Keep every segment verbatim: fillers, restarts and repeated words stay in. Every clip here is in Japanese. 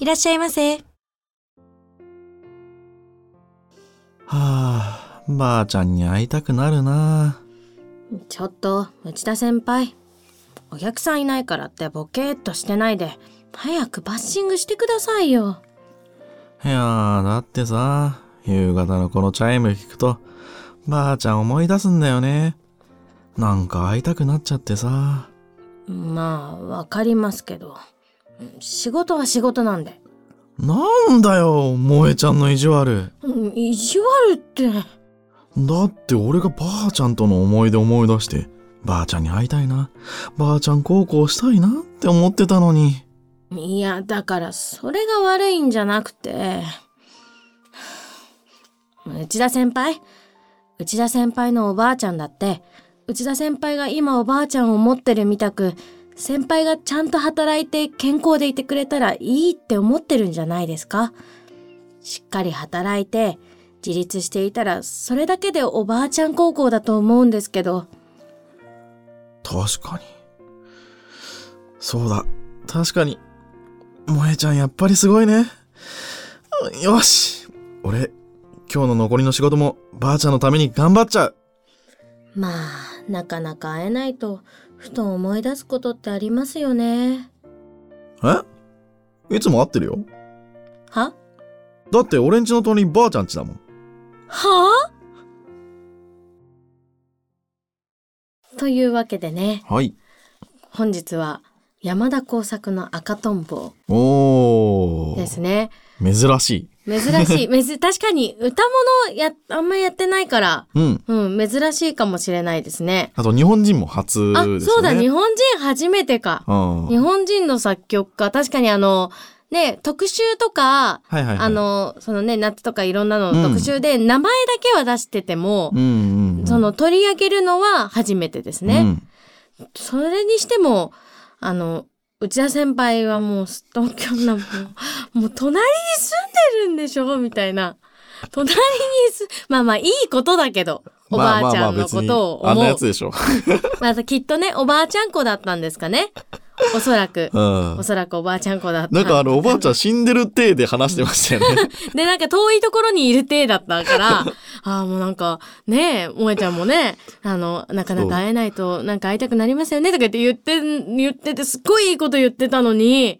いらっしゃいませ。はあ、ばあちゃんに会いたくなるな。ちょっと内田先輩、お客さんいないからってボケーっとしてないで早くバッシングしてくださいよ。いやだってさ、夕方のこのチャイム聞くとばあちゃん思い出すんだよね。なんか会いたくなっちゃってさ。まあわかりますけど、仕事は仕事なんで。なんだよ萌えちゃんの意地悪。意地悪って、だって俺がばあちゃんとの思い出思い出して、ばあちゃんに会いたいな、ばあちゃん孝行したいなって思ってたのに。いやだからそれが悪いんじゃなくて、内田先輩、内田先輩のおばあちゃんだって、内田先輩が今おばあちゃんを持ってるみたく、先輩がちゃんと働いて健康でいてくれたらいいって思ってるんじゃないですか。しっかり働いて自立していたらそれだけでおばあちゃん孝行だと思うんですけど。確かにそうだ、確かに萌えちゃんやっぱりすごいね。よし、俺今日の残りの仕事もばあちゃんのために頑張っちゃう。まあなかなか会えないとふと思い出すことってありますよね。え？いつも会ってるよ。は？だって俺んちの隣ばあちゃんちだもん。はぁ？というわけでね、はい、本日は山田耕作の赤とんぼですね。珍しい珍しい珍確かに歌物やあんまやってないから、うんうん、珍しいかもしれないですね。あと日本人も初ですね。あ、そうだ、日本人初めてか。日本人の作曲家、確かにあのね、特集とか、はいはいはい、あのそのね、夏とかいろんなの特集で、うん、名前だけは出してても、うんうんうん、その取り上げるのは初めてですね、うん、それにしてもあの内田先輩はもう東京なもう、もう隣に住んでるんでしょみたいな。隣にすまあまあいいことだけど、おばあちゃんのことを思う。まあまあまあ、あんなやつでしょ。またきっとね、おばあちゃん子だったんですかね。おそらく、うん、おそらくおばあちゃん子だった。なんかあのおばあちゃん死んでる体で話してましたよね。でなんか遠いところにいる体だったから、ああもうなんかねえ、萌えちゃんもね、あのなかなか会えないとなんか会いたくなりますよねとか言って言って言っててすっごいいいこと言ってたのに、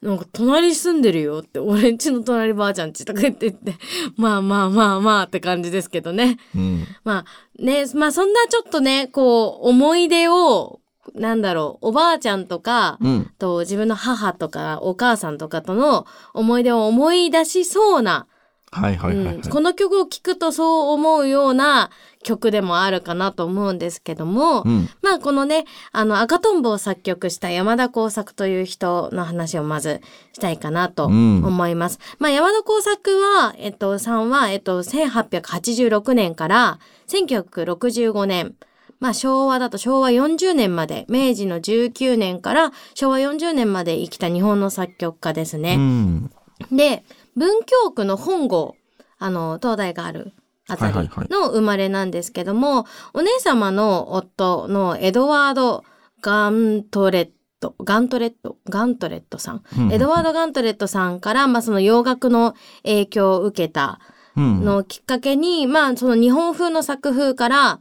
なんか隣住んでるよって俺んちの隣ばあちゃんちとか言ってってまあまあまあまあって感じですけどね。うん、まあね、まあそんなちょっとねこう思い出をなんだろう、おばあちゃんとか、うん、と自分の母とかお母さんとかとの思い出を思い出しそうな、はいはいはいはい、うん、この曲を聴くとそう思うような曲でもあるかなと思うんですけども、うん、まあこのね、あの赤とんぼを作曲した山田耕作という人の話をまずしたいかなと思います。うん、まあ山田耕作は、えっと、さんは、えっと、せんはっぴゃくはちじゅうろくねんからせんきゅうひゃくろくじゅうごねん、まあ昭和だとしょうわよんじゅうねんまで、明治のじゅうきゅうねんからしょうわよんじゅうねんまで生きた日本の作曲家ですね。うん、で、文京区の本郷、あの、東大があるあたりの生まれなんですけども、はいはいはい、お姉様の夫のエドワード・ガントレット、ガントレット、ガントレットさん。うん、エドワード・ガントレットさんから、まあその洋楽の影響を受けたのをきっかけに、うん、まあその日本風の作風から、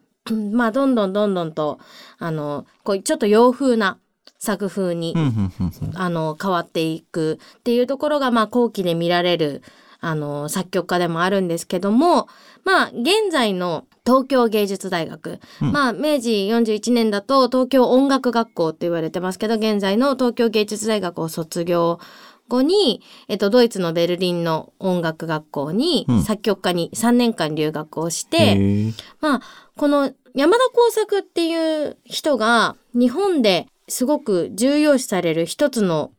まあ、どんどんどんどんと、あの、こう、ちょっと洋風な作風に、あの、変わっていくっていうところが、まあ、後期で見られる、あの、作曲家でもあるんですけども、まあ、現在の東京芸術大学、うん、まあ、めいじよんじゅういちねんだと東京音楽学校って言われてますけど、現在の東京芸術大学を卒業後に、えっと、ドイツのベルリンの音楽学校に作曲家にさんねんかん留学をして、うん、まあ、この山田耕作っていう人が日本ですごく重要視される一つの、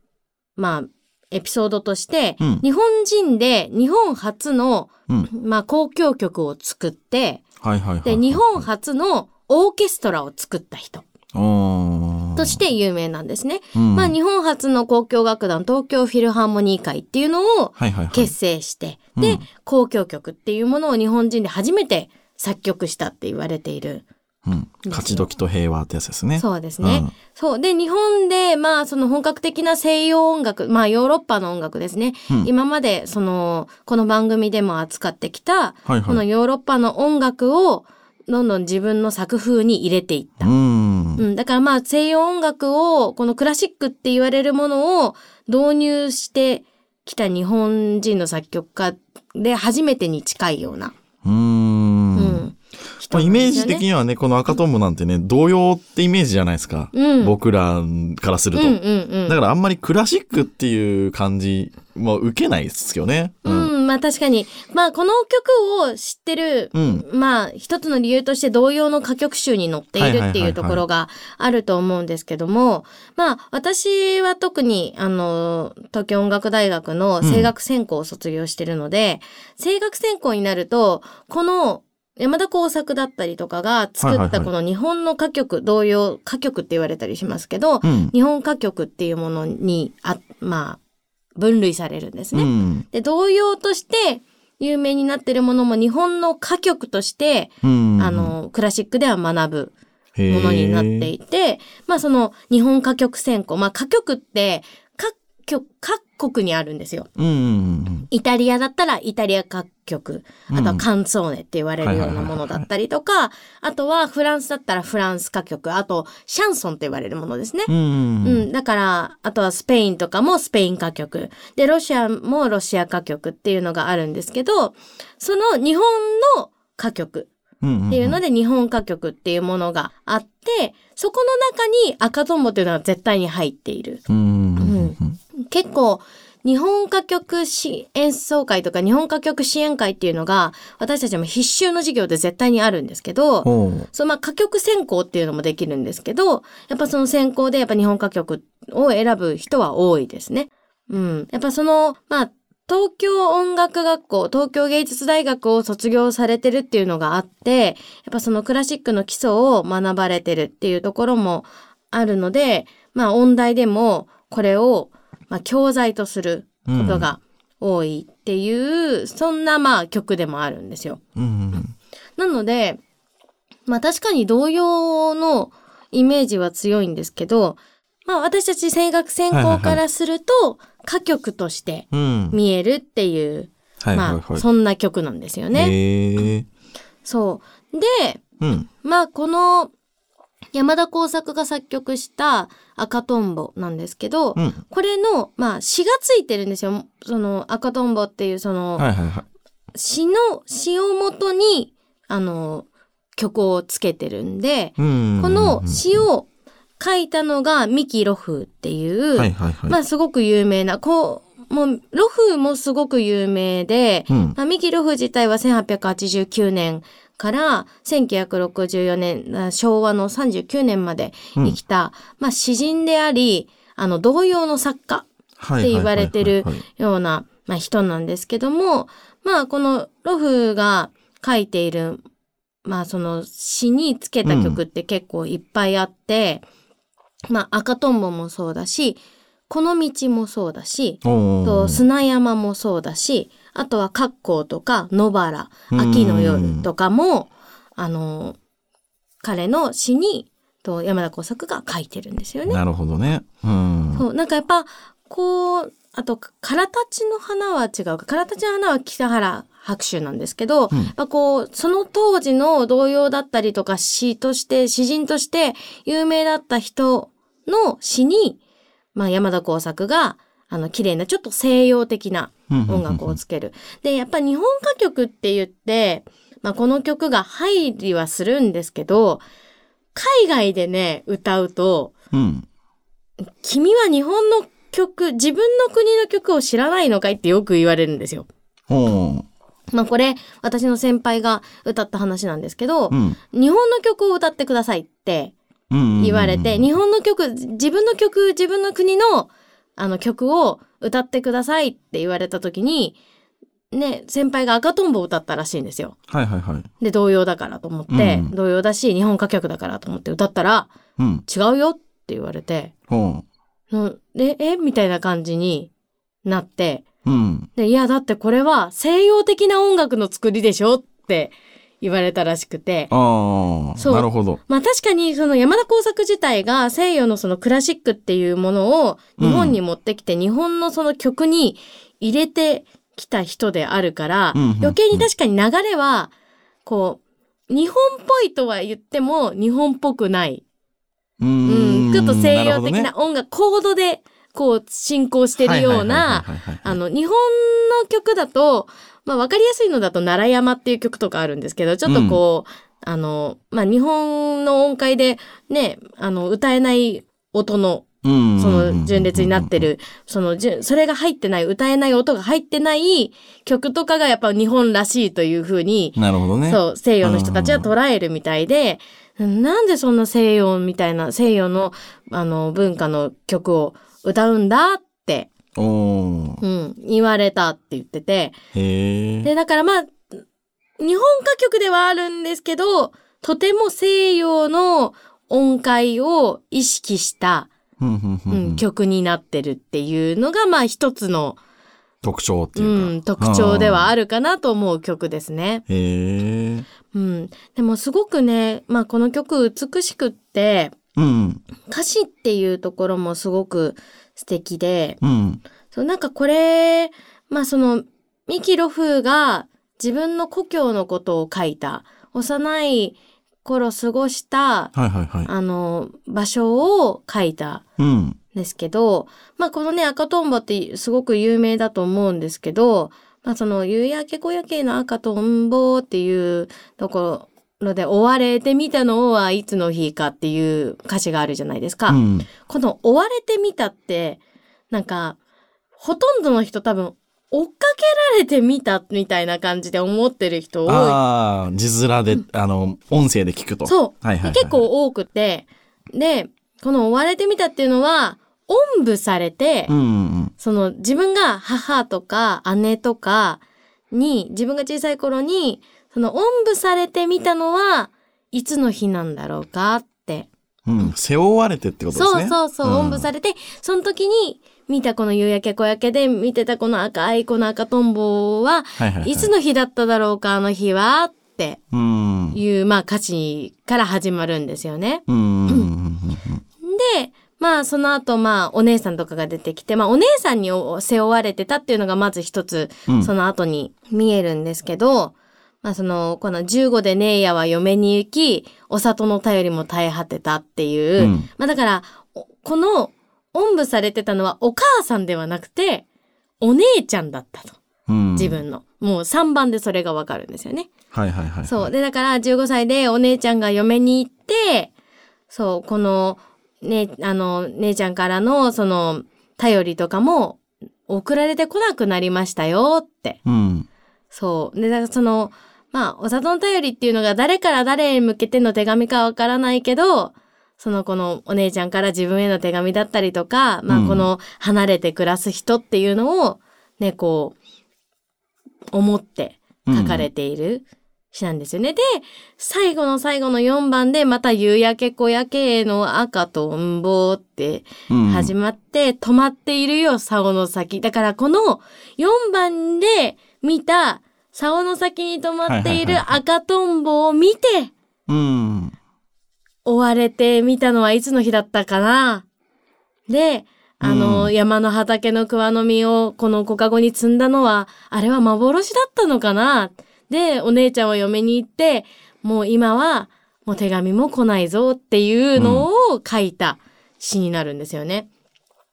まあ、エピソードとして、うん、日本人で日本初の、うんまあ、交響曲を作って、はいはいはいはい、で日本初のオーケストラを作った人として有名なんですね、うんまあ、日本初の交響楽団東京フィルハーモニー会っていうのを結成して、はいはいはい、で、うん、交響曲っていうものを日本人で初めて作曲したって言われている、うん、勝ち時と平和ってやつですね。そうですね、うん、そうで日本で、まあ、その本格的な西洋音楽、まあ、ヨーロッパの音楽ですね、うん、今までそのこの番組でも扱ってきた、はいはい、このヨーロッパの音楽をどんどん自分の作風に入れていった、うんうん、だからまあ西洋音楽をこのクラシックって言われるものを導入してきた日本人の作曲家で初めてに近いようなうーん、うんまあ、イメージ的にはね、この赤とんぼなんてね、うん、童謡ってイメージじゃないですか、うん、僕らからすると、うんうんうん、だからあんまりクラシックっていう感じも受けないですよね、うんうん、まあ確かに、まあ、この曲を知ってる、うんまあ、一つの理由として童謡の歌曲集に載っているっていうところがあると思うんですけども、まあ、私は特にあの東京音楽大学の声楽専攻を卒業してるので、うん、声楽専攻になるとこの山田耕作だったりとかが作ったこの日本の歌曲、はいはいはい、童謡歌曲って言われたりしますけど、うん、日本歌曲っていうものにあ、まあ、分類されるんですね、うん、で童謡として有名になってるものも日本の歌曲として、うん、あのクラシックでは学ぶものになっていて、まあ、その日本歌曲専攻、まあ、歌曲って各国にあるんですよ、うんうんうん、イタリアだったらイタリア歌曲、あとはカンツォーネって言われるようなものだったりとか、あとはフランスだったらフランス歌曲、あとシャンソンって言われるものですね、うんうんうんうん、だからあとはスペインとかもスペイン歌曲で、ロシアもロシア歌曲っていうのがあるんですけど、その日本の歌曲っていうので日本歌曲っていうものがあって、そこの中に赤とんぼっていうのは絶対に入っている、うんうんうん、結構日本歌曲演奏会とか日本歌曲支援会っていうのが私たちも必修の授業で絶対にあるんですけど、そのまあ歌曲専攻っていうのもできるんですけど、やっぱその専攻でやっぱ日本歌曲を選ぶ人は多いですね、うん、やっぱそのまあ東京音楽学校、東京芸術大学を卒業されてるっていうのがあって、やっぱそのクラシックの基礎を学ばれてるっていうところもあるので、まあ音大でもこれをまあ教材とすることが多いっていう、うん、そんなまあ曲でもあるんですよ。うんうん、なので、まあ確かに童謡のイメージは強いんですけど、まあ私たち声楽専攻からすると、はいはいはい、歌曲として見えるっていう、うんまあはいはいはい、そんな曲なんですよね。へえ。そう。で、うん、まあこの山田耕作が作曲した赤とんぼなんですけど、うん、これの、まあ、詩がついてるんですよ。その赤とんぼっていうその、はいはいはい、詩の詩をもとにあの曲をつけてるんで、うんうんうんうん、この詩を書いたのが三木露風っていう、はいはいはい、まあすごく有名な、こう、もう露風もすごく有名で、うんまあ、三木露風自体はせんはっぴゃくはちじゅうきゅうねんからせんきゅうひゃくろくじゅうよねん、昭和のさんじゅうきゅうねんまで生きた、うん、まあ詩人であり、あの童謡の作家って言われてるような、まあ、人なんですけども、まあこの露風が書いている、まあその詩につけた曲って結構いっぱいあって、うんまあ、赤とんぼもそうだし、この道もそうだし、と砂山もそうだし、あとはカッコウとか野原、秋の夜とかも、あの、彼の詩にと山田耕作が書いてるんですよね。なるほどね。うん。そう、なんかやっぱ、こう、あと、からたちの花は違うか。からたちの花は北原白秋なんですけど、うんまあ、こう、その当時の童謡だったりとか詩として、詩人として有名だった人の詩に、まあ、山田耕作が、あの、綺麗な、ちょっと西洋的な音楽をつける。で、やっぱ日本歌曲って言って、まあ、この曲が入りはするんですけど、海外でね、歌うと、うん、君は日本の曲、自分の国の曲を知らないのかいってよく言われるんですよ。ほう。まあこれ私の先輩が歌った話なんですけど、うん、日本の曲を歌ってくださいって言われて、日本の曲、自分の曲、自分の国のあの曲を歌ってくださいって言われた時にね、先輩が赤とんぼを歌ったらしいんですよ。はいはいはい。で、童謡だからと思って、うん、童謡だし日本歌曲だからと思って歌ったら、うん、違うよって言われて、うん、でえみたいな感じになって、うん、でいやだってこれは西洋的な音楽の作りでしょって言われたらしくて、ああ、なるほど。まあ確かにその山田耕作自体が西洋のそのクラシックっていうものを日本に持ってきて、うん、日本のその曲に入れてきた人であるから、うんうんうん、余計に確かに流れはこう日本っぽいとは言っても日本っぽくない、うん、うん、ちょっと西洋的な音楽、ね、コードでこう進行してるような、あの日本の曲だと。まあ、わかりやすいのだと、奈良山っていう曲とかあるんですけど、ちょっとこう、うん、あの、まあ、日本の音階でね、あの、歌えない音の、その順列になってる、その、それが入ってない、歌えない音が入ってない曲とかがやっぱ日本らしいというふうに、なるほどね。そう、西洋の人たちは捉えるみたいで、うん、なんでそんな西洋みたいな、西洋の、あの、文化の曲を歌うんだって、おうん、言われたって言ってて、へでだからまあ日本歌曲ではあるんですけど、とても西洋の音階を意識した、うん、曲になってるっていうのがまあ一つの特徴っていうか、うん、特徴ではあるかなと思う曲ですね。へ、うん、でもすごくね、まあ、この曲美しくって、うん、歌詞っていうところもすごく素敵で、うん、そうなんかこれ、まあその三木露風が自分の故郷のことを書いた、幼い頃過ごした、はいはいはい、あの場所を書いたんですけど、うん、まあこのね赤とんぼってすごく有名だと思うんですけど、まあその夕焼け小焼けの赤とんぼっていうところで追われてみたのはいつの日かっていう歌詞があるじゃないですか、うん、この追われてみたってなんかほとんどの人多分追っかけられてみたみたいな感じで思ってる人多い。ああ、字面で、うん、あの音声で聞くとそう、はいはいはい、結構多くて、でこの追われてみたっていうのはおんぶされて、うんうん、その自分が母とか姉とかに、自分が小さい頃にそのおんぶされてみたのはいつの日なんだろうかって、うん、背負われてってことですね。そうそうそう、うん、おんぶされて、その時に見たこの夕焼け小焼けで見てたこの赤いこの赤とんぼは、はいはいはい、いつの日だっただろうかあの日はっていう、うん、まあ歌詞から始まるんですよね。うんうん、でまあその後まあお姉さんとかが出てきて、まあお姉さんに背負われてたっていうのがまず一つ、うん、その後に見えるんですけど。まあ、そのこのじゅうごで姉やは嫁に行きお里の便りも耐え果てたっていう、うん、まあ、だからこのおんぶされてたのはお母さんではなくてお姉ちゃんだったと、うん、自分のもうさんばんでそれがわかるんですよね。はいはいはい、はい、そうでだからじゅうごさいでお姉ちゃんが嫁に行って、そうこの、ね、あの姉ちゃんからのその便りとかも送られてこなくなりましたよって、うん、そうでだからそのまあ、お里の便りっていうのが誰から誰へ向けての手紙かわからないけど、そのこのお姉ちゃんから自分への手紙だったりとか、まあこの離れて暮らす人っていうのをね、こう、思って書かれている詩なんですよね。うん、で、最後の最後のよんばんでまた夕焼け小焼けの赤とんぼって始まって、止まっているよ、竿の先。だからこのよんばんで見た竿の先に止まっている赤とんぼを見て、はいはいはい、うん、追われてみたのはいつの日だったかな。で、あの、うん、山の畑の桑の実をこの小かごに積んだのは、あれは幻だったのかな。で、お姉ちゃんは嫁に行って、もう今はもう手紙も来ないぞっていうのを書いた詩になるんですよね。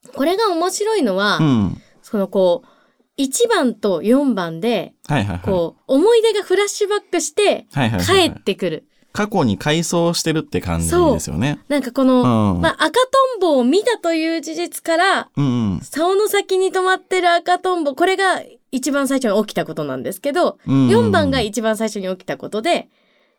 うん、これが面白いのは、うん、そのこう、いちばんとよんばんで、はいはいはい、こう、思い出がフラッシュバックして、帰ってくる、はいはいはいはい。過去に回想してるって感じですよね。そう。なんかこの、うん、まあ、赤とんぼを見たという事実から、うんうん、竿の先に止まってる赤とんぼ、これが一番最初に起きたことなんですけど、うんうん、よんばんが一番最初に起きたことで、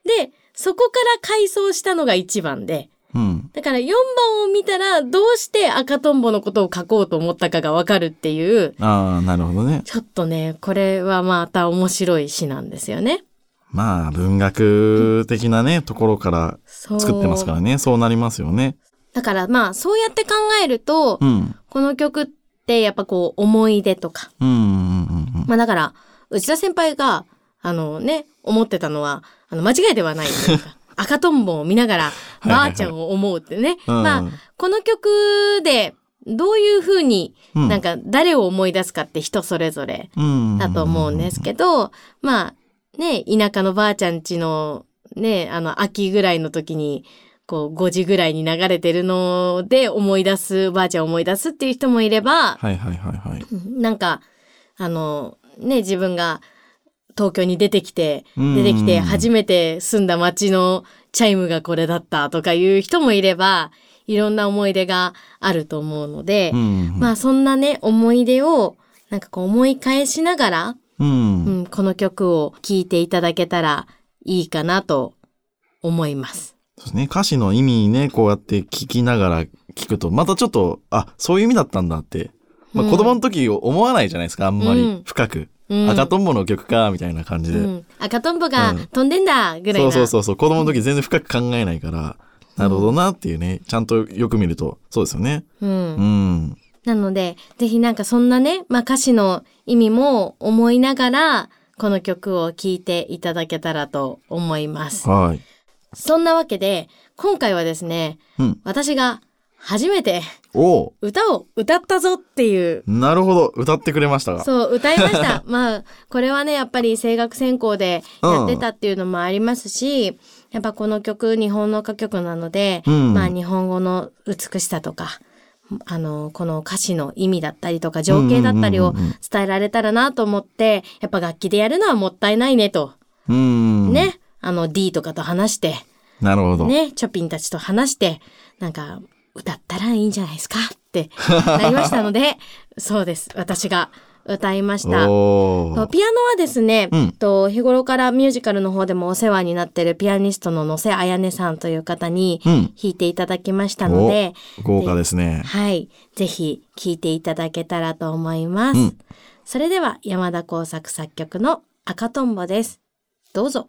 で、そこから回想したのがいちばんで、うん、だからよんばんを見たらどうして赤とんぼのことを書こうと思ったかがわかるっていう。ああ、なるほどね。ちょっとね、これはまた面白い詩なんですよね。まあ文学的なね、うん、ところから作ってますからね。そうなりますよね。だからまあそうやって考えると、うん、この曲ってやっぱこう思い出とか、うんうんうんうん、まあだから内田先輩があのね思ってたのはあの間違いではないというか赤とんぼを見ながらばあちゃんを思うってね、はいはいはい、うん、まあこの曲でどういう風になんか誰を思い出すかって人それぞれだと思うんですけど、まあね田舎のばあちゃん家のねあの秋ぐらいの時にこうごじぐらいに流れてるので思い出すばあちゃんを思い出すっていう人もいれば、はいはいはいはい、なんかあのね自分が東京に出てきて、出てきて初めて住んだ街のチャイムがこれだったとかいう人もいれば、いろんな思い出があると思うので、うんうん、まあそんなね、思い出をなんかこう思い返しながら、うんうん、この曲を聴いていただけたらいいかなと思います。そうですね、歌詞の意味ね、こうやって聴きながら聴くと、またちょっと、あ、そういう意味だったんだって、まあ、子供の時思わないじゃないですか、あんまり深く。うんうん、赤とんぼの曲かみたいな感じで、うん、赤とんぼが飛んでんだぐらいな、うん、そうそうそうそう、子供の時全然深く考えないから、うん、なるほどなっていうね、ちゃんとよく見るとそうですよね、うんうん、なのでぜひなんかそんなね、まあ、歌詞の意味も思いながらこの曲を聴いていただけたらと思います、はい、そんなわけで今回はですね、うん、私が初めて歌を歌ったぞっていう。なるほど、歌ってくれましたが。そう、歌いました。まあこれはねやっぱり声楽専攻でやってたっていうのもありますし、うん、やっぱこの曲日本の歌曲なので、うん、まあ日本語の美しさとかあのこの歌詞の意味だったりとか情景だったりを伝えられたらなと思って、うんうんうんうん、やっぱ楽器でやるのはもったいないねと、うん、ね、あの D とかと話して、なるほど、ね、チョピンたちと話してなんか。歌ったらいいんじゃないですかってなりましたのでそうです、私が歌いました。ピアノはですね、うん、と日頃からミュージカルの方でもお世話になってるピアニストの野瀬彩音さんという方に弾いていただきましたので、うん、豪華ですね、はい、ぜひ聴いていただけたらと思います、うん、それでは山田耕作作曲の赤とんぼです。どうぞ。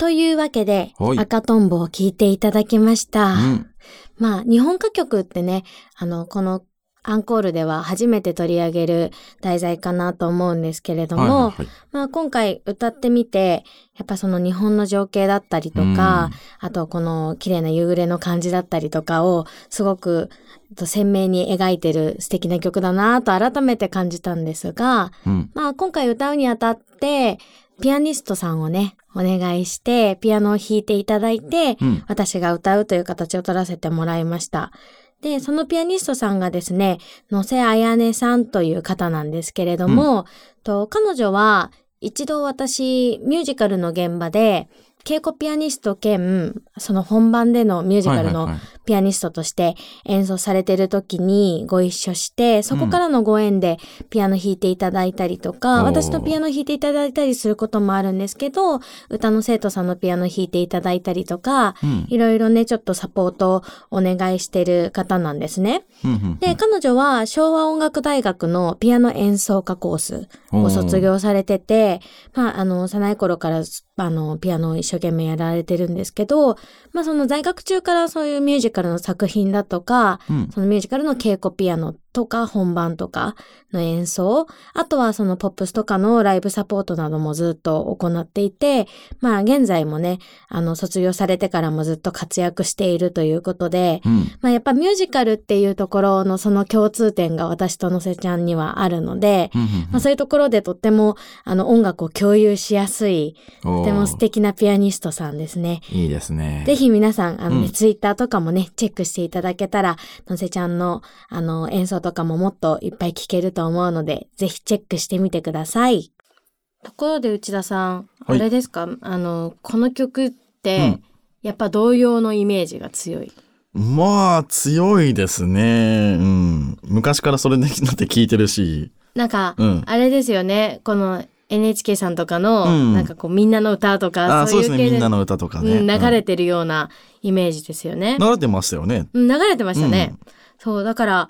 というわけで、赤とんぼを聴いていただきました、うん。まあ、日本歌曲ってね、あの、このアンコールでは初めて取り上げる題材かなと思うんですけれども、はいはい、まあ、今回歌ってみてやっぱその日本の情景だったりとか、あとこの綺麗な夕暮れの感じだったりとかをすごく鮮明に描いてる素敵な曲だなと改めて感じたんですが、うん、まあ今回歌うにあたってピアニストさんをねお願いしてピアノを弾いていただいて、うん、私が歌うという形を取らせてもらいました。で、そのピアニストさんがですね、野瀬彩音さんという方なんですけれども、うん、と彼女は一度私ミュージカルの現場で稽古ピアニスト兼その本番でのミュージカルのピアニストとして演奏されてる時にご一緒して、はいはいはい、そこからのご縁でピアノ弾いていただいたりとか、うん、私のピアノ弾いていただいたりすることもあるんですけど、歌の生徒さんのピアノ弾いていただいたりとか、うん、いろいろねちょっとサポートをお願いしてる方なんですね、うんうんうん、で彼女は昭和音楽大学のピアノ演奏科コースを卒業されてて、まあ、あの幼い頃からあのピアノを一生懸命やられてるんですけど、まあ、その在学中からそういうミュージカルの作品だとか、うん、そのミュージカルの稽古ピアノとか本番とかの演奏、あとはそのポップスとかのライブサポートなどもずっと行っていて、まあ現在もねあの卒業されてからもずっと活躍しているということで、うん、まあやっぱミュージカルっていうところのその共通点が私とのせちゃんにはあるので、うんうんうん、まあ、そういうところでとってもあの音楽を共有しやすいとても素敵なピアニストさんですね。いいですね。ぜひ皆さんあの、ね、うん、ツイッターとかもねチェックしていただけたらのせちゃんのあの演奏とかももっといっぱい聞けると思うので、ぜひチェックしてみてください。ところで内田さん、はい、あれですか、あのこの曲って、うん、やっぱ童謡のイメージが強い。まあ強いですね、うん、昔からそれだって聞いてるし、なんか、うん、あれですよね、このエヌエイチケー さんとかの、うん、なんかこうみんなの歌とか、あ、そういう系で、そうですね、みんなの歌とかね、うん、流れてるようなイメージですよね、うん、流れてましたよね、うん、流れてましたね、うん、そうだから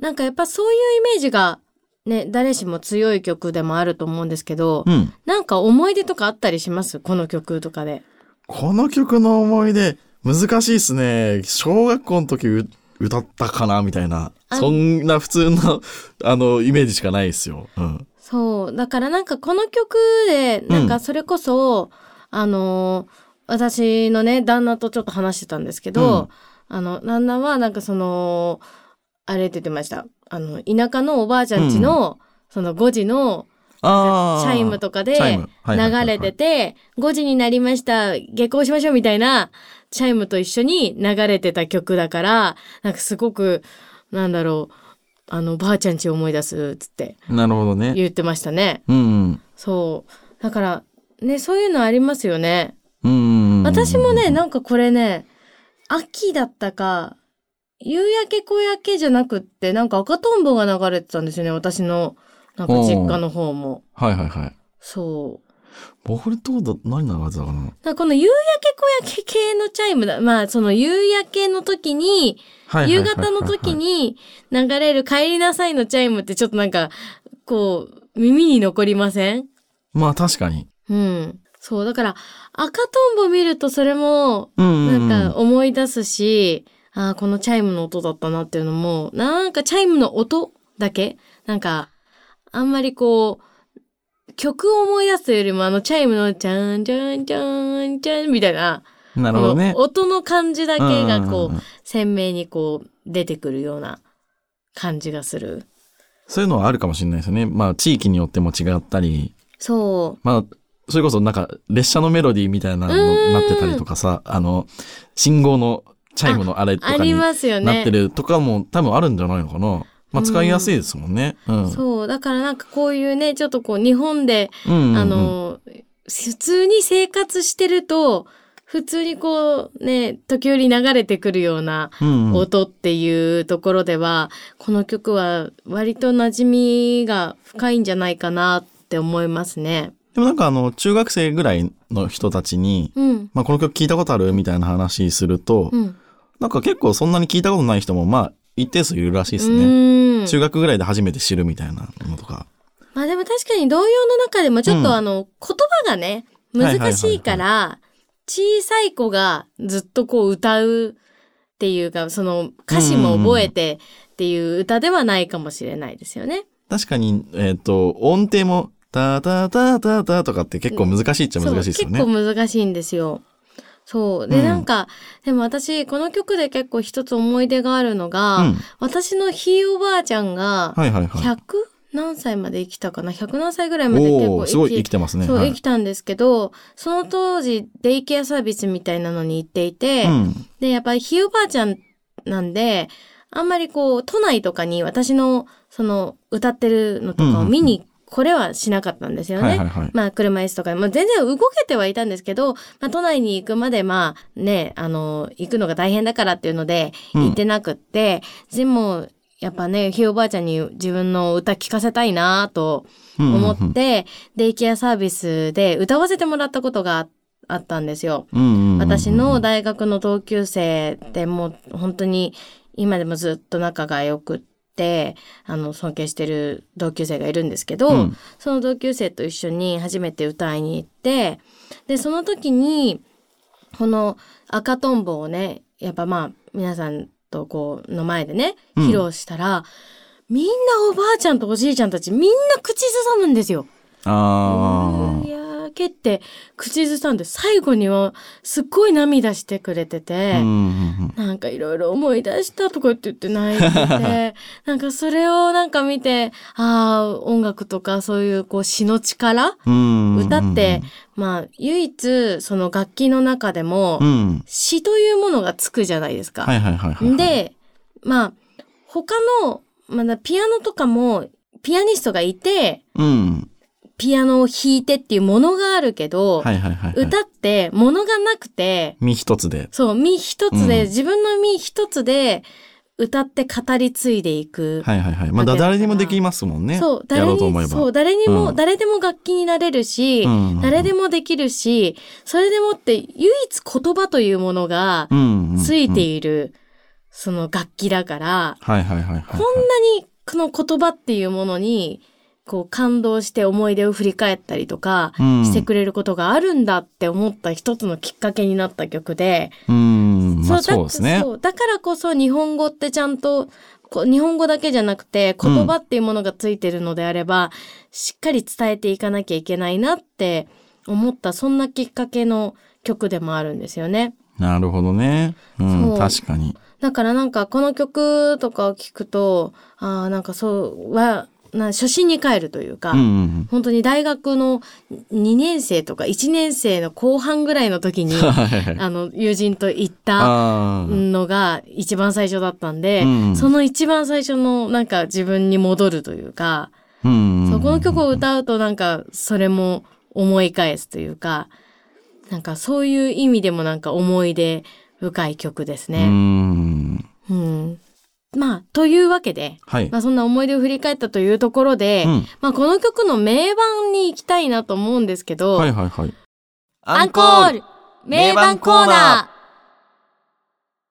なんかやっぱそういうイメージがね誰しも強い曲でもあると思うんですけど、うん、なんか思い出とかあったりします？この曲とかで。この曲の思い出難しいですね。小学校の時う歌ったかなみたいな、そんな普通のあのイメージしかないですよ、うん、そうだからなんかこの曲でなんかそれこそ、うん、あの私のね旦那とちょっと話してたんですけど、うん、あの旦那はなんかそのあれって言ってました、あの田舎のおばあちゃん家の、うん、そのごじのチャイムとかで流れてて、はいはいはいはい、ごじになりました下校しましょうみたいなチャイムと一緒に流れてた曲だから、なんかすごくなんだろう、あのばあちゃん家を思い出すつって、なるほどね、言ってましたね、うんうん、そうだからねそういうのありますよね、うんうんうんうん、私もねなんかこれね秋だったか夕焼け小焼けじゃなくってなんか赤とんぼが流れてたんですよね、私のなんか実家の方も。はいはいはい。そう。僕のとこだ何流れてたかな。なんかこの夕焼け小焼け系のチャイムだ、まあその夕焼けの時に、夕方の時に流れる帰りなさいのチャイムってちょっとなんかこう耳に残りません？まあ確かに。うん。そうだから赤とんぼ見るとそれもなんか思い出すし。うんうんうん、あ、このチャイムの音だったなっていうのも、なんかチャイムの音だけなんかあんまりこう曲を思い出すというよりも、あのチャイムのチャンチャンチャンチャンみたいな、なるほどね、音の感じだけがこう、うんうんうん、鮮明にこう出てくるような感じがする。そういうのはあるかもしれないですね。まあ地域によっても違ったり、そう、まあそれこそなんか列車のメロディーみたいなのになってたりとかさ、あの信号のチャイムのあれとかになってるとかも多分あるんじゃないのかな。まあ、使いやすいですもんね、うんうん、そうだからなんかこういうねちょっとこう日本で、うんうんうん、あの普通に生活してると普通にこうね時折流れてくるような音っていうところでは、うんうん、この曲は割と馴染みが深いんじゃないかなって思いますね。でもなんかあの中学生ぐらいの人たちに、うん、まあ、この曲聞いたことあるみたいな話すると、うん、なんか結構そんなに聞いたことない人もまあ一定数いるらしいですね。中学ぐらいで初めて知るみたいなのとか。まあでも確かに童謡の中でもちょっとあの、うん、言葉がね難しいから、はいはいはいはい、小さい子がずっとこう歌うっていうか、その歌詞も覚えてっていう歌ではないかもしれないですよね。確かに、えっと、音程もタタタタタとかって結構難しいっちゃ難しいですよね。そう、結構難しいんですよ。そうで、うん、なんかでも私この曲で結構一つ思い出があるのが、うん、私のひいおばあちゃんがひゃく何歳まで生きたかな、ひゃく何歳ぐらいまで結構生き、すごい生きてますね。そう、はい、生きたんですけど、その当時デイケアサービスみたいなのに行っていて、うん、でやっぱりひいおばあちゃんなんであんまりこう都内とかに私のその歌ってるのとかを見に行って、うんうんうん、これはしなかったんですよね。はいはいはい、まあ車椅子とか、まあ、全然動けてはいたんですけど、まあ、都内に行くまでまあね、あの行くのが大変だからっていうので行ってなくって、うん、でもやっぱね、ひいおばあちゃんに自分の歌聞かせたいなと思って、うんうんうん、デイケアサービスで歌わせてもらったことがあって、あったんですよ、うんうんうんうん、私の大学の同級生でもう本当に今でもずっと仲が良くってあの尊敬してる同級生がいるんですけど、うん、その同級生と一緒に初めて歌いに行って、でその時にこの赤とんぼをね、やっぱまあ皆さんとこうの前でね披露したら、うん、みんなおばあちゃんとおじいちゃんたちみんな口ずさむんですよ。あー、けって口ずさんで、最後にはすっごい涙してくれてて、うん、なんかいろいろ思い出したとかって言って泣いててなんかそれをなんか見て、ああ音楽とかそういうこう詩の力、うん、歌ってまあ唯一その楽器の中でも詩というものがつくじゃないですか。でまあ他の、まだピアノとかもピアニストがいて、うんピアノを弾いてっていうものがあるけど、はいはいはいはい、歌ってものがなくて、身一つで、そう身一つで、うん、自分の身一つで歌って語り継いでいく。はいはいはい。まあ誰にもできますもんね。そう誰にやろうと思えば、そう誰にも、うん、誰でも楽器になれるし、うんうんうん、誰でもできるし、それでもって唯一言葉というものがついている、うんうんうん、その楽器だから、はいはいはいはいはい、こんなにこの言葉っていうものに。こう感動して思い出を振り返ったりとかしてくれることがあるんだって思った一つのきっかけになった曲で、うん、そう、まあ、そうですね。そう、だからこそ日本語ってちゃんとこう日本語だけじゃなくて言葉っていうものがついてるのであれば、うん、しっかり伝えていかなきゃいけないなって思った、そんなきっかけの曲でもあるんですよね。なるほどね、うん、確かに。だからなんかこの曲とかを聞くと、あ、なんかそうはな初心に帰るというか、うんうんうん、本当に大学のにねん生とかいちねん生の後半ぐらいの時にあの友人と行ったのが一番最初だったんで、うんうん、その一番最初のなんか自分に戻るというか、うんうんうん、そうこの曲を歌うとなんかそれも思い返すというか、なんかそういう意味でもなんか思い出深い曲ですね。うん、うんまあ、というわけで、はいまあ、そんな思い出を振り返ったというところで、うんまあ、この曲の名盤に行きたいなと思うんですけど、はいはいはい、アンコール名盤コーナ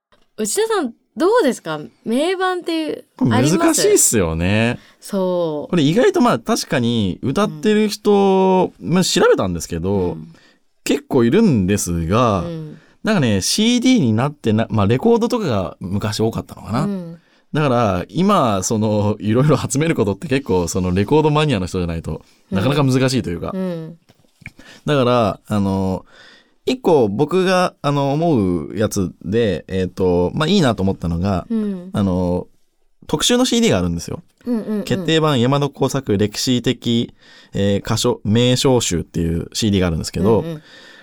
ー。内田さんどうですか、名盤っていうあります？難しいっすよね。そうこれ意外とまあ確かに歌ってる人、うんまあ、調べたんですけど、うん、結構いるんですが、うん、なんかね シーディー になってな、まあ、レコードとかが昔多かったのかな、うんだから今そのいろいろ集めることって結構そのレコードマニアの人じゃないとなかなか難しいというか、うんうん、だからあの一個僕があの思うやつで、えーとまあ、いいなと思ったのが、うん、あの特集の シーディー があるんですよ、うんうんうん、決定版山田耕作歴史的、えー、歌唱名唱集っていう シーディー があるんですけど、うんうん、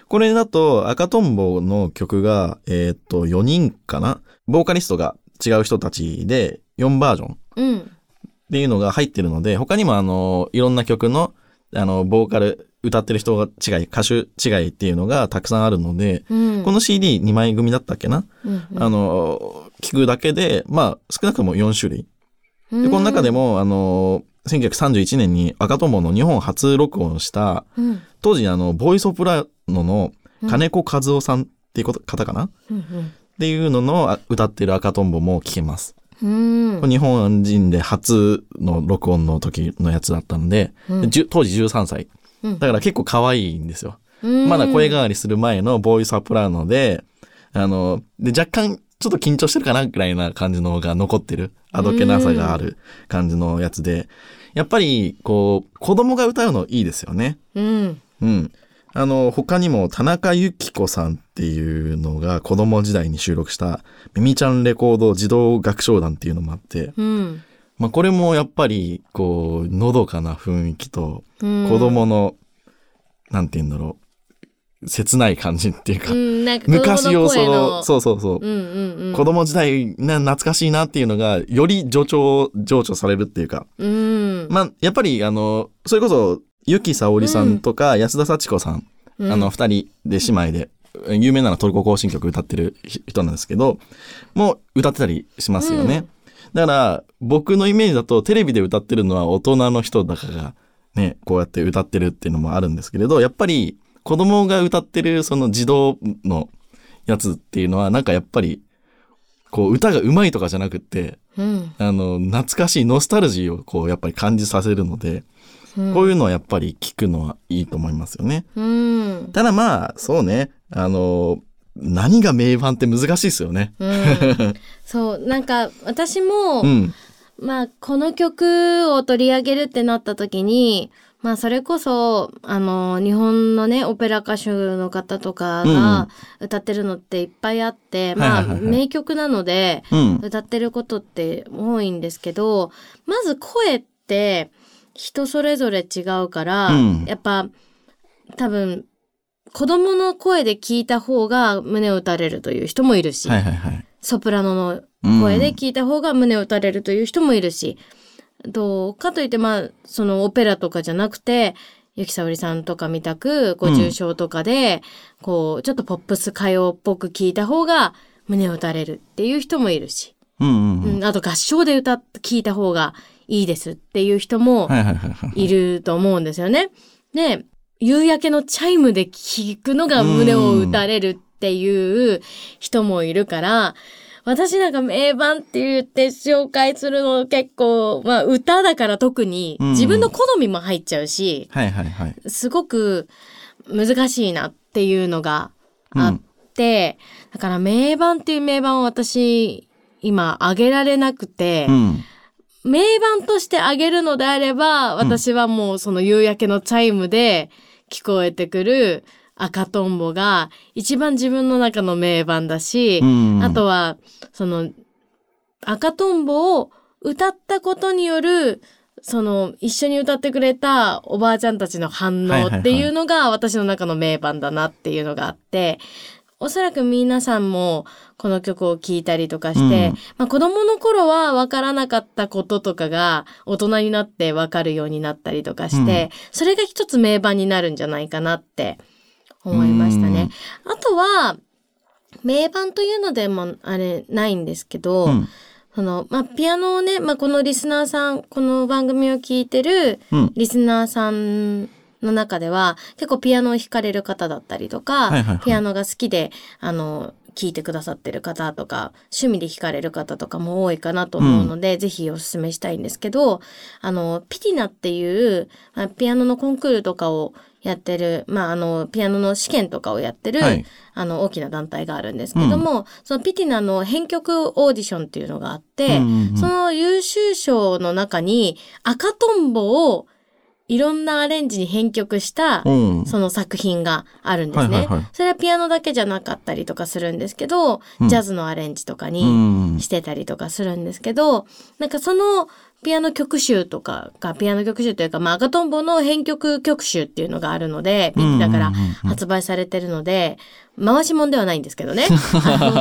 これだと赤とんぼの曲が、えーとよにんかな、ボーカリストが違う人たちでよんバージョンっていうのが入ってるので、うん、他にもあのいろんな曲 の, あのボーカル歌ってる人が違い歌手違いっていうのがたくさんあるので、うん、この シーディーに 枚組だったっけな、うんうん、あの聞くだけで、まあ、少なくともよん種類で、この中でもあのせんきゅうひゃくさんじゅういちねんに赤とんぼの日本初録音した、うん、当時あのボイソプラノの金子和夫さんっていう方かな、うんうんっていうのの歌ってる赤とんぼも聴けます。うん日本人で初の録音の時のやつだったので、うん、で当時じゅうさんさい、うん、だから結構可愛いんですよ。まだ声変わりする前のボーイソプラノで、あので若干ちょっと緊張してるかなぐらいな感じの方が残ってる、あどけなさがある感じのやつで、やっぱりこう子供が歌うのいいですよね。うん、うん、あの他にも田中由紀子さんっていうのが子供時代に収録したみみちゃんレコード児童楽章団っていうのもあって、うんまあ、これもやっぱりこうのどかな雰囲気と子供の、うん、なんて言うんだろう、切ない感じっていうか、うん、なんか昔をそのそうそうそう、うんうんうん、子供時代な懐かしいなっていうのがより助長情緒されるっていうか、うん、まあやっぱりあのそれこそ由紀さおりさんとか安田幸子さん、うん、あの二人で姉妹で有名なトルコ行進曲歌ってる人なんですけど、もう歌ってたりしますよね、うん、だから僕のイメージだとテレビで歌ってるのは大人の人だからね、こうやって歌ってるっていうのもあるんですけれど、やっぱり子供が歌ってるその児童のやつっていうのはなんかやっぱりこう歌が上手いとかじゃなくて、うん、あの懐かしいノスタルジーをこうやっぱり感じさせるので、うん、こういうのはやっぱり聞くのはいいと思いますよね、うん、ただまあそうね、あの何が名盤って難しいですよね、うん、そうなんか私も、うん、まあこの曲を取り上げるってなった時にまあそれこそあの日本のねオペラ歌手の方とかが歌ってるのっていっぱいあって、うん、まあ、はいはいはい、名曲なので歌ってることって多いんですけど、うん、まず声って人それぞれ違うから、うん、やっぱ多分子供の声で聞いた方が胸を打たれるという人もいるし、はいはいはい、ソプラノの声で聞いた方が胸を打たれるという人もいるし、うんどうかといってまあそのオペラとかじゃなくて由紀さおりさんとかみたくこう重症とかで、うん、こうちょっとポップス歌謡っぽく聞いた方が胸を打たれるっていう人もいるし、うんうんうん、あと合唱で歌って聞いた方がいいですっていう人もいると思うんですよね。で夕焼けのチャイムで聞くのが胸を打たれるっていう人もいるから。私なんか名盤って言って紹介するの結構、まあ歌だから特に自分の好みも入っちゃうし、うんはいはいはい、すごく難しいなっていうのがあって、うん、だから名盤っていう名盤を私今あげられなくて、うん、名盤としてあげるのであれば私はもうその夕焼けのチャイムで聞こえてくる赤とんぼが一番自分の中の名盤だし、うんうん、あとはその赤とんぼを歌ったことによるその一緒に歌ってくれたおばあちゃんたちの反応っていうのが私の中の名盤だなっていうのがあって、はいはいはい、おそらく皆さんもこの曲を聴いたりとかして、うんまあ、子供の頃は分からなかったこととかが大人になって分かるようになったりとかして、うん、それが一つ名盤になるんじゃないかなって思いましたね。あとは名盤というのでもあれないんですけど、うんそのまあ、ピアノをね、まあ、このリスナーさんこの番組を聞いてるリスナーさんの中では、うん、結構ピアノを弾かれる方だったりとか、はいはいはい、ピアノが好きであの聴いてくださってる方とか趣味で弾かれる方とかも多いかなと思うので、うん、ぜひおすすめしたいんですけど、あのピティナっていう、まあ、ピアノのコンクールとかをやってる、まあ、あのピアノの試験とかをやってる、はい、あの大きな団体があるんですけども、うん、そのピティナの編曲オーディションっていうのがあって、うんうんうん、その優秀賞の中に赤とんぼをいろんなアレンジに編曲した、うん、その作品があるんですね、はいはいはい、それはピアノだけじゃなかったりとかするんですけど、うん、ジャズのアレンジとかにしてたりとかするんですけど、うん、なんかそのピアノ曲集とかがピアノ曲集というか、まあ、赤とんぼの編曲曲集っていうのがあるので、ピッチだから発売されてるので、うんうんうん、回しもんではないんですけどね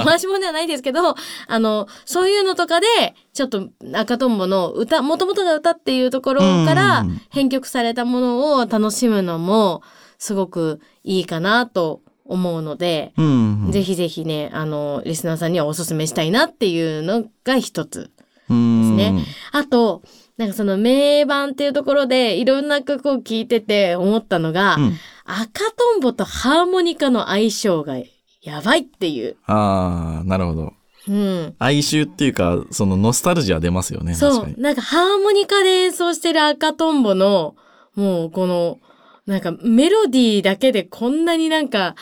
回しもんではないんですけど、あのそういうのとかでちょっと赤とんぼの歌、もともとの歌っていうところから編曲されたものを楽しむのもすごくいいかなと思うので、うんうん、ぜひぜひね、あのリスナーさんにはおすすめしたいなっていうのが一つですね。あとなんかその名盤っていうところでいろんな曲を聴いてて思ったのが、うん、赤とんぼとハーモニカの相性がやばいっていう。ああ、なるほど、うん、哀愁っていうかそのノスタルジーは出ますよね。そう、確かになんかハーモニカで演奏してる赤とんぼのもうこのなんかメロディーだけでこんなになんか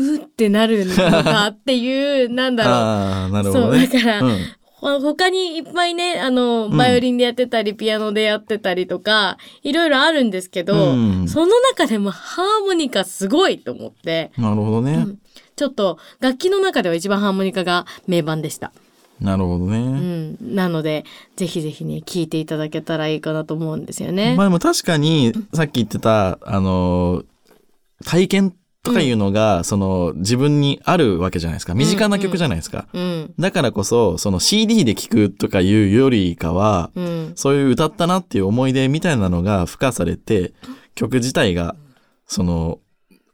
うってなるのかっていうなんだろう。あ、なるほどね。そうだから、うん、他にいっぱいね、あのバイオリンでやってたり、うん、ピアノでやってたりとかいろいろあるんですけど、うん、その中でもハーモニカすごいと思って。なるほどね、うん、ちょっと楽器の中では一番ハーモニカが名盤でした。なるほどね、うん、なのでぜひぜひね聴いていただけたらいいかなと思うんですよね。まあでも確かにさっき言ってたあの体験とかいうのが、うん、その自分にあるわけじゃないですか。身近な曲じゃないですか、うんうん、だからこそその シーディー で聴くとかいうよりかは、うん、そういう歌ったなっていう思い出みたいなのが付加されて曲自体がその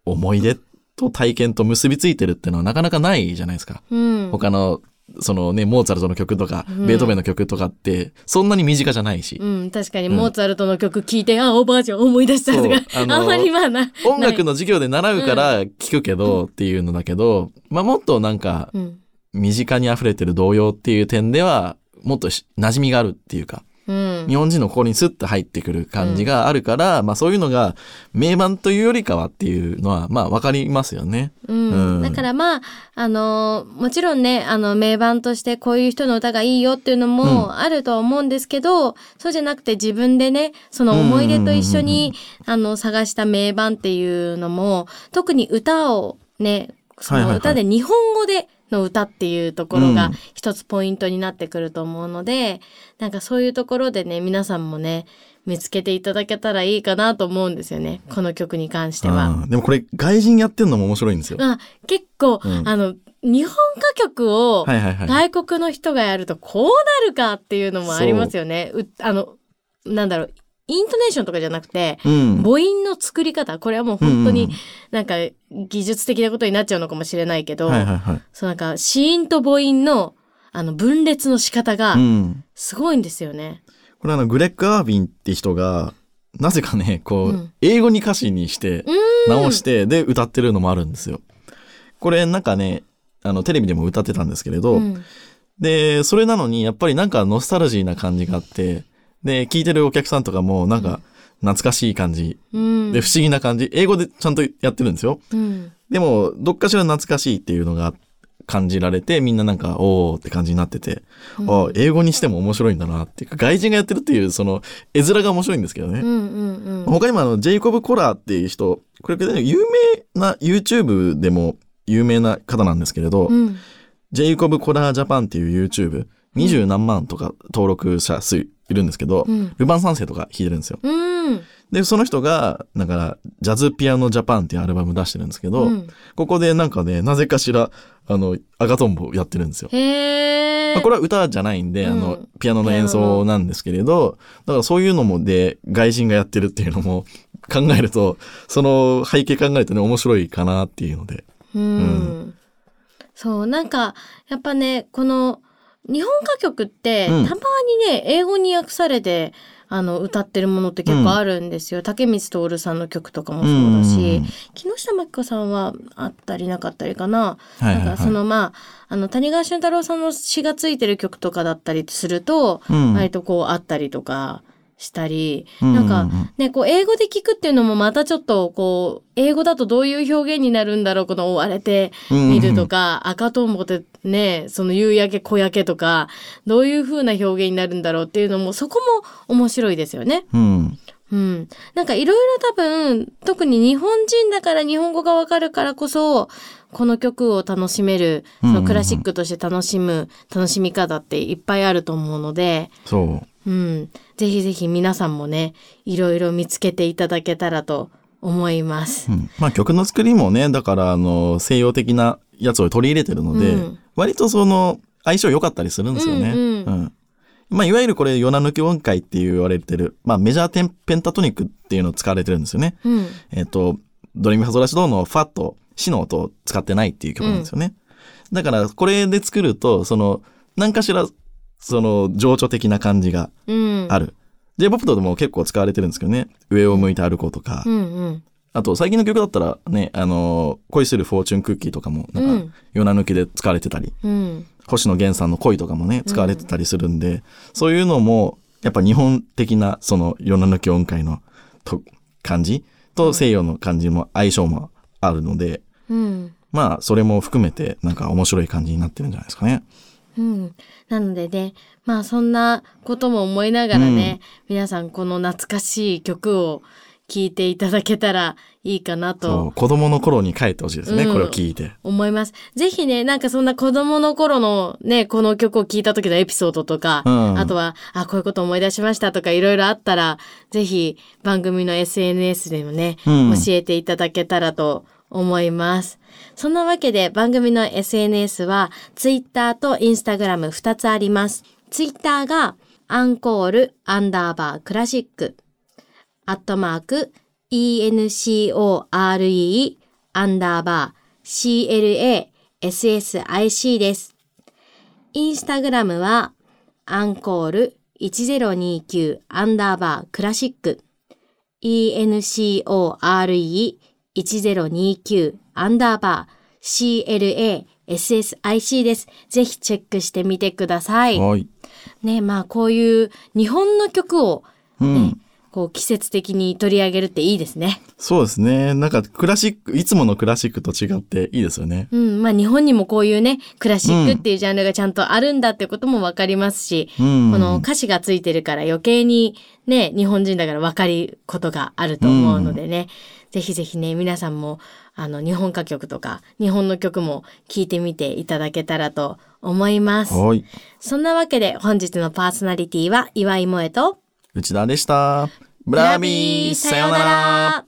思い出と体験と結びついてるっていうのはなかなかないじゃないですか、うん、他のそのね、モーツァルトの曲とか、うん、ベートーベンの曲とかってそんなに身近じゃないし、うん、確かにモーツァルトの曲聴いて、うん、あおばあちゃん思い出したとかあんまりまあな音楽の授業で習うから聴くけど、うん、っていうのだけど、まあ、もっとなんか、うん、身近に溢れてる童謡っていう点ではもっと馴染みがあるっていうか、うん、日本人の心にスッと入ってくる感じがあるから、うんまあ、そういうのが名盤というよりかはっていうのはまあ分かりますよね、うんうん、だからまあ、あのー、もちろんねあの名盤としてこういう人の歌がいいよっていうのもあるとは思うんですけど、うん、そうじゃなくて自分でねその思い出と一緒に、うん、あの探した名盤っていうのも特に歌をねその歌で日本語での歌っていうところが一つポイントになってくると思うので、うん、なんかそういうところでね皆さんもね見つけていただけたらいいかなと思うんですよねこの曲に関しては、うん、でもこれ外人やってんのも面白いんですよ。あ結構、うん、あの日本歌曲を外国の人がやるとこうなるかっていうのもありますよね。うあのなんだろうイントネーションとかじゃなくて、うん、母音の作り方これはもう本当になんか技術的なことになっちゃうのかもしれないけど、はいはいはい、そうなんか子音と母音のあの分裂の仕方がすごいんですよね、うん、これあのグレッグ・アービンって人がなぜかねこう、うん、英語に歌詞にして直してで歌ってるのもあるんですよ。これなんかねあのテレビでも歌ってたんですけれど、うん、でそれなのにやっぱりなんかノスタルジーな感じがあってで、聞いてるお客さんとかも、なんか、懐かしい感じ、うん。で、不思議な感じ。英語でちゃんとやってるんですよ。うん、でも、どっかしら懐かしいっていうのが感じられて、みんななんか、おーって感じになってて、うん、ああ、英語にしても面白いんだなっていうか、外人がやってるっていう、その、絵面が面白いんですけどね。うんうんうん、他にも、あの、ジェイコブ・コラーっていう人、これ、有名な、YouTube でも有名な方なんですけれど、うん、ジェイコブ・コラージャパンっていう YouTube、二十何万とか登録者数、いるんですけど、うん、ルパン三世とか弾いてるんですよ。うん、でその人がだからジャズピアノジャパンっていうアルバム出してるんですけど、うん、ここでなんかねなぜかしらあの赤とんぼやってるんですよ。へー、まあ、これは歌じゃないんで、うん、あのピアノの演奏なんですけれど、だからそういうのもで外人がやってるっていうのも考えるとその背景考えるとね面白いかなっていうので、うんうん、そうなんかやっぱねこの日本歌曲って、うん、たまにね英語に訳されてあの歌ってるものって結構あるんですよ、うん、竹光徹さんの曲とかもそうだし、うん、木下真紀子さんはあったりなかったりかな、はいはいはい、なんかそのまああの谷川俊太郎さんの詩がついてる曲とかだったりすると、うん、割とこうあったりとかしたり、うん、なんかねこう英語で聞くっていうのもまたちょっとこう英語だとどういう表現になるんだろうこの追われてみるとか、うん、赤とんぼってねその夕焼け小焼けとかどういう風な表現になるんだろうっていうのもそこも面白いですよね。うん、うん、なんかいろいろ多分特に日本人だから日本語がわかるからこそこの曲を楽しめるそのクラシックとして楽しむ、うんうんうん、楽しみ方っていっぱいあると思うのでそううん、ぜひぜひ皆さんもねいろいろ見つけていただけたらと思います、うんまあ、曲の作りもねだからあの西洋的なやつを取り入れてるので、うん、割とその相性良かったりするんですよね、うんうんうんまあ、いわゆるこれヨナ抜き音階って言われてる、まあ、メジャーテンペンタトニックっていうのを使われてるんですよね、うんえー、とドレミファソラシドのファとシの音を使ってないっていう曲なんですよね、うん、だからこれで作るとその何かしらその情緒的な感じがある、うん、J-ポップ とでも結構使われてるんですけどね上を向いて歩こうとか、うんうん、あと最近の曲だったらねあの恋するフォーチュンクッキーとかもなんか夜な抜きで使われてたり、うん、星野源さんの恋とかもね使われてたりするんで、うん、そういうのもやっぱ日本的なその夜な抜き音階のと感じと西洋の感じも相性もあるので、うんまあそれも含めてなんか面白い感じになってるんじゃないですかね。うん、なのでね、まあそんなことも思いながらね、うん、皆さんこの懐かしい曲を聴いていただけたらいいかなと。そう、子供の頃に帰ってほしいですね、うん、これを聴いて。思います。ぜひね、なんかそんな子供の頃のね、この曲を聴いた時のエピソードとか、うん、あとは、あ、こういうこと思い出しましたとかいろいろあったら、ぜひ番組の エスエヌエス でもね、うん、教えていただけたらと思います。そんなわけで番組の エスエヌエス は Twitter と Instagram ふたつあります。Twitter がアンコールアンダーバークラシックアットマーク ENCORE アンダーバー CLASSIC です。Instagram はアンコールいちゼロにきゅうアンダーバークラシック ENCOREいちゼロにきゅうアンダーバー CLASSIC です。ぜひチェックしてみてください。はい。ね、まあこういう日本の曲を、ね、うん、こう季節的に取り上げるっていいですね。そうですね。なんかクラシック、いつものクラシックと違っていいですよね。うん。まあ日本にもこういうね、クラシックっていうジャンルがちゃんとあるんだってこともわかりますし、うん、この歌詞がついてるから余計にね、日本人だからわかることがあると思うのでね。うん、ぜひぜひね、皆さんもあの日本歌曲とか日本の曲も聴いてみていただけたらと思います。はい。そんなわけで本日のパーソナリティは岩井萌と内田でした。ブラビー、さようなら。